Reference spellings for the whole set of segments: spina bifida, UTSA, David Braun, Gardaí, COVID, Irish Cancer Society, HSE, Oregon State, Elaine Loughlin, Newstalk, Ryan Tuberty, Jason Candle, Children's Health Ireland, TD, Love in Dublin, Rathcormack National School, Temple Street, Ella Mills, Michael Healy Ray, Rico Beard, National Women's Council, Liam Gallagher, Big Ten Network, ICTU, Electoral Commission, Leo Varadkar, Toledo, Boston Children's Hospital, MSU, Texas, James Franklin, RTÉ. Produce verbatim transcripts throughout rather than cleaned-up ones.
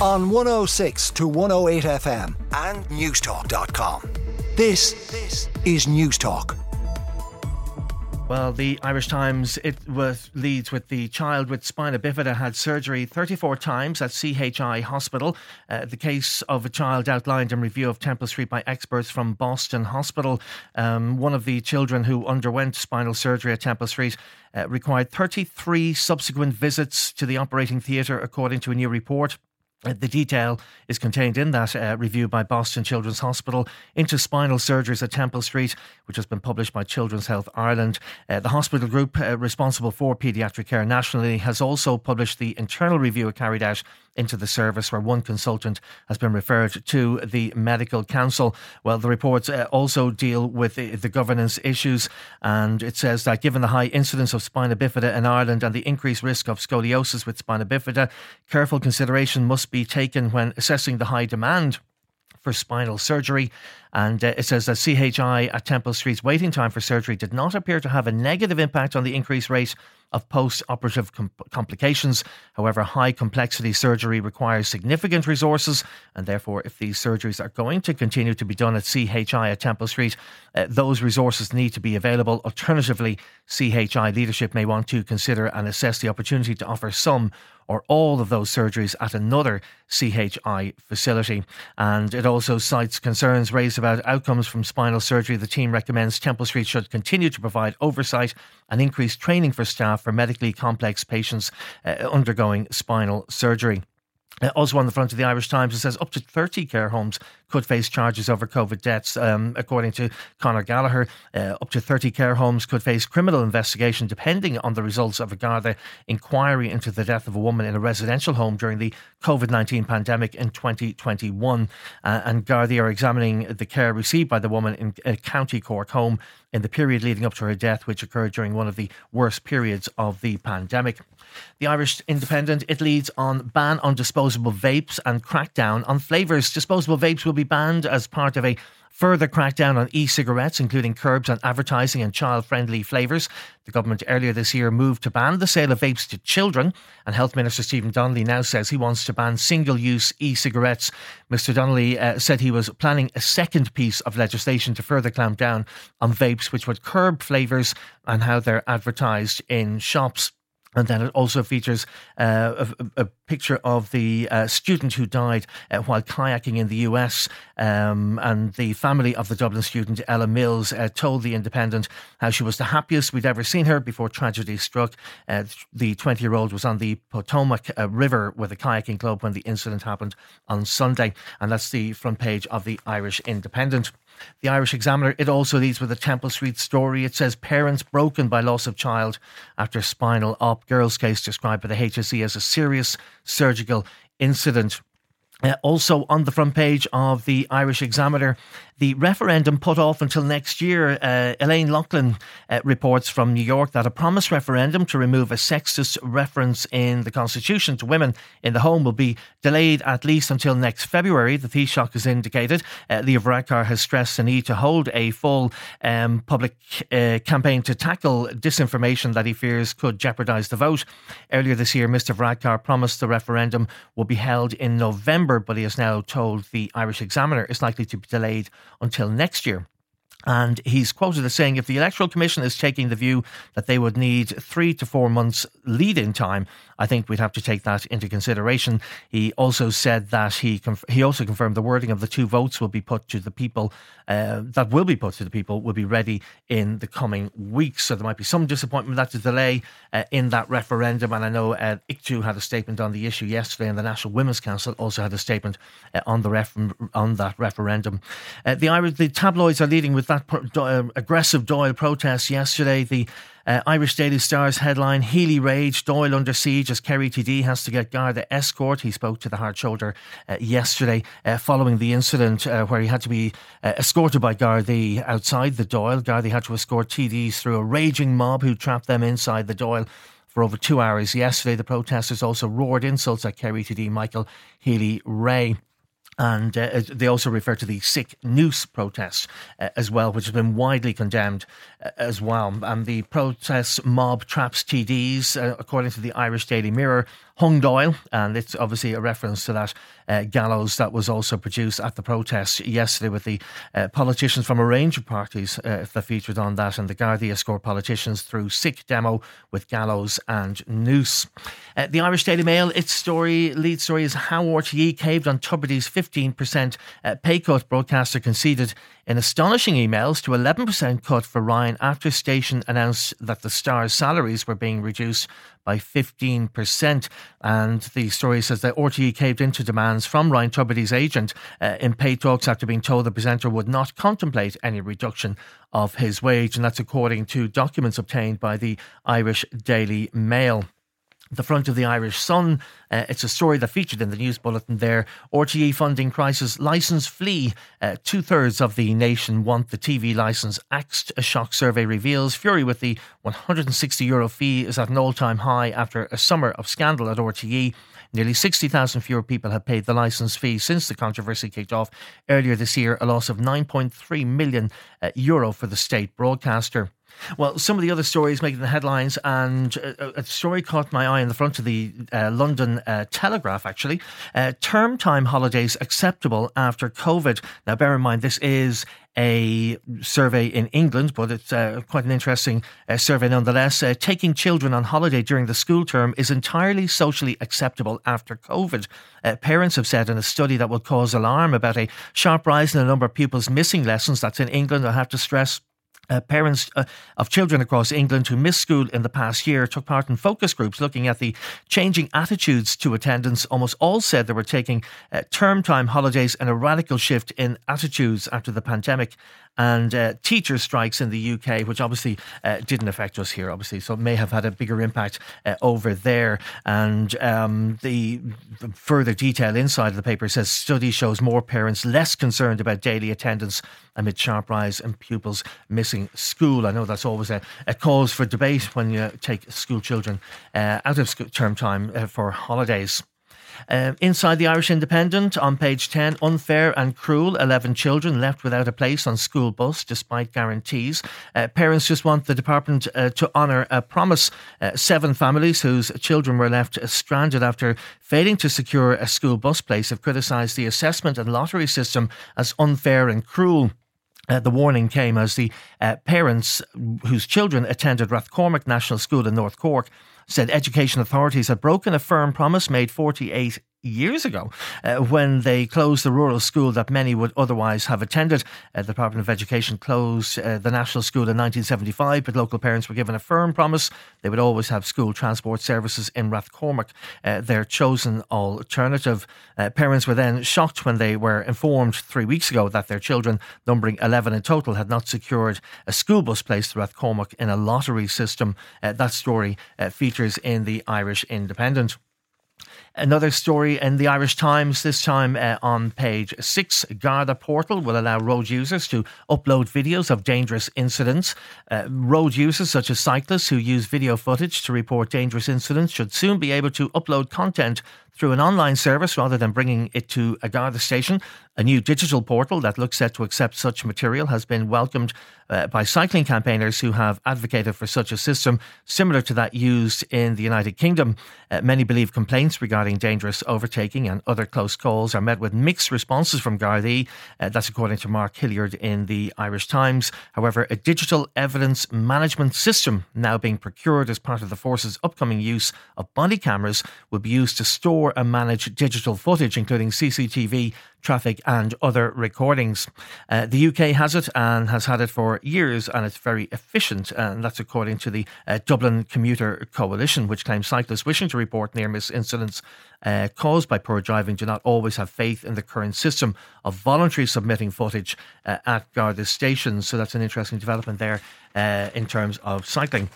on one oh six to one oh eight F M and newstalk dot com. This, this is Newstalk. Well, the Irish Times, it was, leads with the child with spina bifida had surgery thirty-four times at C H I Hospital. Uh, the case of a child outlined in review of Temple Street by experts from Boston Hospital. Um, one of the children who underwent spinal surgery at Temple Street uh, required thirty-three subsequent visits to the operating theatre, according to a new report. The detail is contained in that uh, review by Boston Children's Hospital into spinal surgeries at Temple Street, which has been published by Children's Health Ireland. Uh, the hospital group uh, responsible for paediatric care nationally has also published the internal review carried out into the service, where one consultant has been referred to the Medical Council. Well, the reports uh, also deal with the, the governance issues, and it says that given the high incidence of spina bifida in Ireland and the increased risk of scoliosis with spina bifida, careful consideration must be taken when assessing the high demand for spinal surgery. And uh, it says that C H I at Temple Street's waiting time for surgery did not appear to have a negative impact on the increased rate of post-operative com- complications. However, high-complexity surgery requires significant resources, and therefore, if these surgeries are going to continue to be done at C H I at Temple Street, uh, those resources need to be available. Alternatively, C H I leadership may want to consider and assess the opportunity to offer some or all of those surgeries at another C H I facility. And it also cites concerns raised about outcomes from spinal surgery. The team recommends Temple Street should continue to provide oversight and increased training for staff for medically complex patients uh, undergoing spinal surgery. Uh, also on the front of the Irish Times, it says up to thirty care homes could face charges over COVID deaths, um, according to Conor Gallagher. Uh, up to thirty care homes could face criminal investigation depending on the results of a Garda inquiry into the death of a woman in a residential home during the COVID nineteen pandemic in twenty twenty-one. Uh, and Garda are examining the care received by the woman in a County Cork home in the period leading up to her death, which occurred during one of the worst periods of the pandemic. The Irish Independent, it leads on ban on disposable vapes and crackdown on flavours. Disposable vapes will be banned as part of a further crackdown on e-cigarettes, including curbs on advertising and child-friendly flavours. The government earlier this year moved to ban the sale of vapes to children, and Health Minister Stephen Donnelly now says he wants to ban single-use e-cigarettes. Mister Donnelly uh, said he was planning a second piece of legislation to further clamp down on vapes, which would curb flavours and how they're advertised in shops. And then it also features uh, a, a picture of the uh, student who died uh, while kayaking in the U S. Um, and the family of the Dublin student, Ella Mills, uh, told The Independent how she was the happiest we'd ever seen her before tragedy struck. Uh, the twenty-year-old was on the Potomac uh, River with a kayaking club when the incident happened on Sunday. And that's the front page of the Irish Independent. The Irish Examiner, it also leads with a Temple Street story. It says parents broken by loss of child after spinal op. Girl's case described by the H S E as a serious surgical incident. Uh, also on the front page of the Irish Examiner, the referendum put off until next year. Uh, Elaine Loughlin uh, reports from New York that a promised referendum to remove a sexist reference in the Constitution to women in the home will be delayed at least until next February, the Taoiseach has indicated. Uh, Leo Varadkar has stressed the need to hold a full um, public uh, campaign to tackle disinformation that he fears could jeopardise the vote. Earlier this year, Mr Varadkar promised the referendum will be held in November, but he has now told the Irish Examiner it's likely to be delayed until next year. And he's quoted as saying, if the Electoral Commission is taking the view that they would need three to four months lead-in time, I think we'd have to take that into consideration. He also said that he conf- he also confirmed the wording of the two votes will be put to the people, uh, that will be put to the people, will be ready in the coming weeks. So there might be some disappointment that the delay uh, in that referendum. And I know uh, I C T U had a statement on the issue yesterday, and the National Women's Council also had a statement uh, on the ref- on that referendum. Uh, the Irish, the tabloids are leading with that aggressive Doyle protest yesterday. The uh, Irish Daily Star's headline, Healy rage, Doyle under siege as Kerry T D has to get Garda escort. He spoke to the Hard Shoulder uh, yesterday uh, following the incident uh, where he had to be uh, escorted by Gardaí outside the Doyle. Gardaí had to escort T Ds through a raging mob who trapped them inside the Doyle for over two hours yesterday. The protesters also roared insults at Kerry T D Michael Healy Ray. And uh, they also refer to the Sick Noose protest uh, as well, which has been widely condemned uh, as well. And the protest mob traps T Ds, uh, according to the Irish Daily Mirror, hung Doyle, and it's obviously a reference to that uh, gallows that was also produced at the protest yesterday with the uh, politicians from a range of parties uh, that featured on that, and the Gardaí escort politicians through sick demo with gallows and noose. Uh, the Irish Daily Mail, its story, lead story is how R T É caved on Tuberty's fifteen percent uh, pay cut. Broadcaster conceded in astonishing emails to eleven percent cut for Ryan after station announced that the star's salaries were being reduced by fifteen percent. And the story says that R T É caved into demands from Ryan Tuberty's agent uh, in pay talks after being told the presenter would not contemplate any reduction of his wage. And that's according to documents obtained by the Irish Daily Mail. The front of the Irish Sun, uh, it's a story that featured in the news bulletin there. R T É funding crisis, licence flee. Uh, two-thirds of the nation want the T V licence axed, a shock survey reveals. Fury with the one hundred sixty euro fee is at an all-time high after a summer of scandal at R T É. Nearly sixty thousand fewer people have paid the licence fee since the controversy kicked off earlier this year, a loss of nine point three million uh, euro for the state broadcaster. Well, some of the other stories making the headlines, and a story caught my eye in the front of the uh, London uh, Telegraph, actually. Uh, term time holidays acceptable after COVID. Now, bear in mind, this is a survey in England, but it's uh, quite an interesting uh, survey nonetheless. Uh, taking children on holiday during the school term is entirely socially acceptable after COVID, uh, parents have said in a study that will cause alarm about a sharp rise in the number of pupils missing lessons. That's in England, I have to stress. Uh, parents uh, of children across England who missed school in the past year took part in focus groups looking at the changing attitudes to attendance. Almost all said they were taking uh, term time holidays and a radical shift in attitudes after the pandemic and uh, teacher strikes in the U K, which obviously uh, didn't affect us here, obviously, so it may have had a bigger impact uh, over there. And um, the, the further detail inside of the paper says study shows more parents less concerned about daily attendance amid sharp rise in pupils missing school. I know that's always a, a cause for debate when you take school children uh, out of school term time uh, for holidays. Uh, inside the Irish Independent on page ten, unfair and cruel, eleven children left without a place on school bus despite guarantees. Uh, parents just want the department uh, to honour a promise. Uh, seven families whose children were left stranded after failing to secure a school bus place have criticised the assessment and lottery system as unfair and cruel. Uh, the warning came as the uh, parents whose children attended Rathcormack National School in North Cork said education authorities had broken a firm promise made forty-eight years ago uh, when they closed the rural school that many would otherwise have attended. Uh, the Department of Education closed uh, the national school in nineteen seventy-five, but local parents were given a firm promise they would always have school transport services in Rathcormack, uh, their chosen alternative. Uh, parents were then shocked when they were informed three weeks ago that their children, numbering eleven in total, had not secured a school bus place to Rathcormack in a lottery system. Uh, that story uh, features in the Irish Independent. Another story in the Irish Times, this time uh, on page six. Garda portal will allow road users to upload videos of dangerous incidents. Uh, road users such as cyclists who use video footage to report dangerous incidents should soon be able to upload content through an online service rather than bringing it to a Garda station. A new digital portal that looks set to accept such material has been welcomed uh, by cycling campaigners who have advocated for such a system similar to that used in the United Kingdom. Uh, many believe complaints regarding dangerous overtaking and other close calls are met with mixed responses from Gardaí. Uh, that's according to Mark Hilliard in the Irish Times. However, a digital evidence management system now being procured as part of the force's upcoming use of body cameras will be used to store and manage digital footage, including C C T V, traffic and other recordings. Uh, the U K has it and has had it for years, and it's very efficient, and that's according to the uh, Dublin Commuter Coalition, which claims cyclists wishing to report near-miss incidents uh, caused by poor driving do not always have faith in the current system of voluntary submitting footage uh, at Garda stations. So that's an interesting development there uh, in terms of cycling.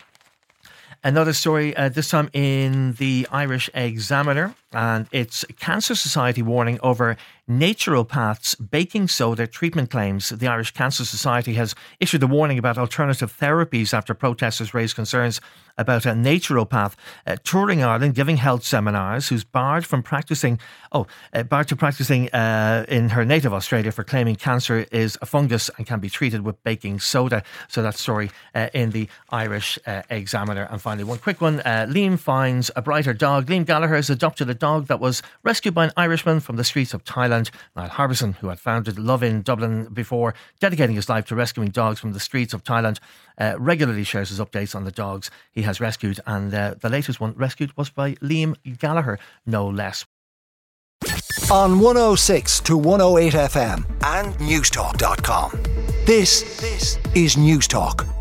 Another story, uh, this time in the Irish Examiner. and it's Cancer Society warning over naturopaths' baking soda treatment claims. The Irish Cancer Society has issued a warning about alternative therapies after protesters raised concerns about a naturopath uh, touring Ireland, giving health seminars, who's barred from practicing, oh, uh, barred to practicing uh, in her native Australia for claiming cancer is a fungus and can be treated with baking soda. So that story uh, in the Irish uh, Examiner. And finally, one quick one. Uh, Liam finds a brighter dog. Liam Gallagher has adopted a dog that was rescued by an Irishman from the streets of Thailand. Niall Harbison, who had founded Love in Dublin before dedicating his life to rescuing dogs from the streets of Thailand, uh, regularly shares his updates on the dogs he has rescued. And uh, the latest one rescued was by Liam Gallagher, no less. On one oh six to one oh eight F M and newstalk dot com. This, this is Newstalk.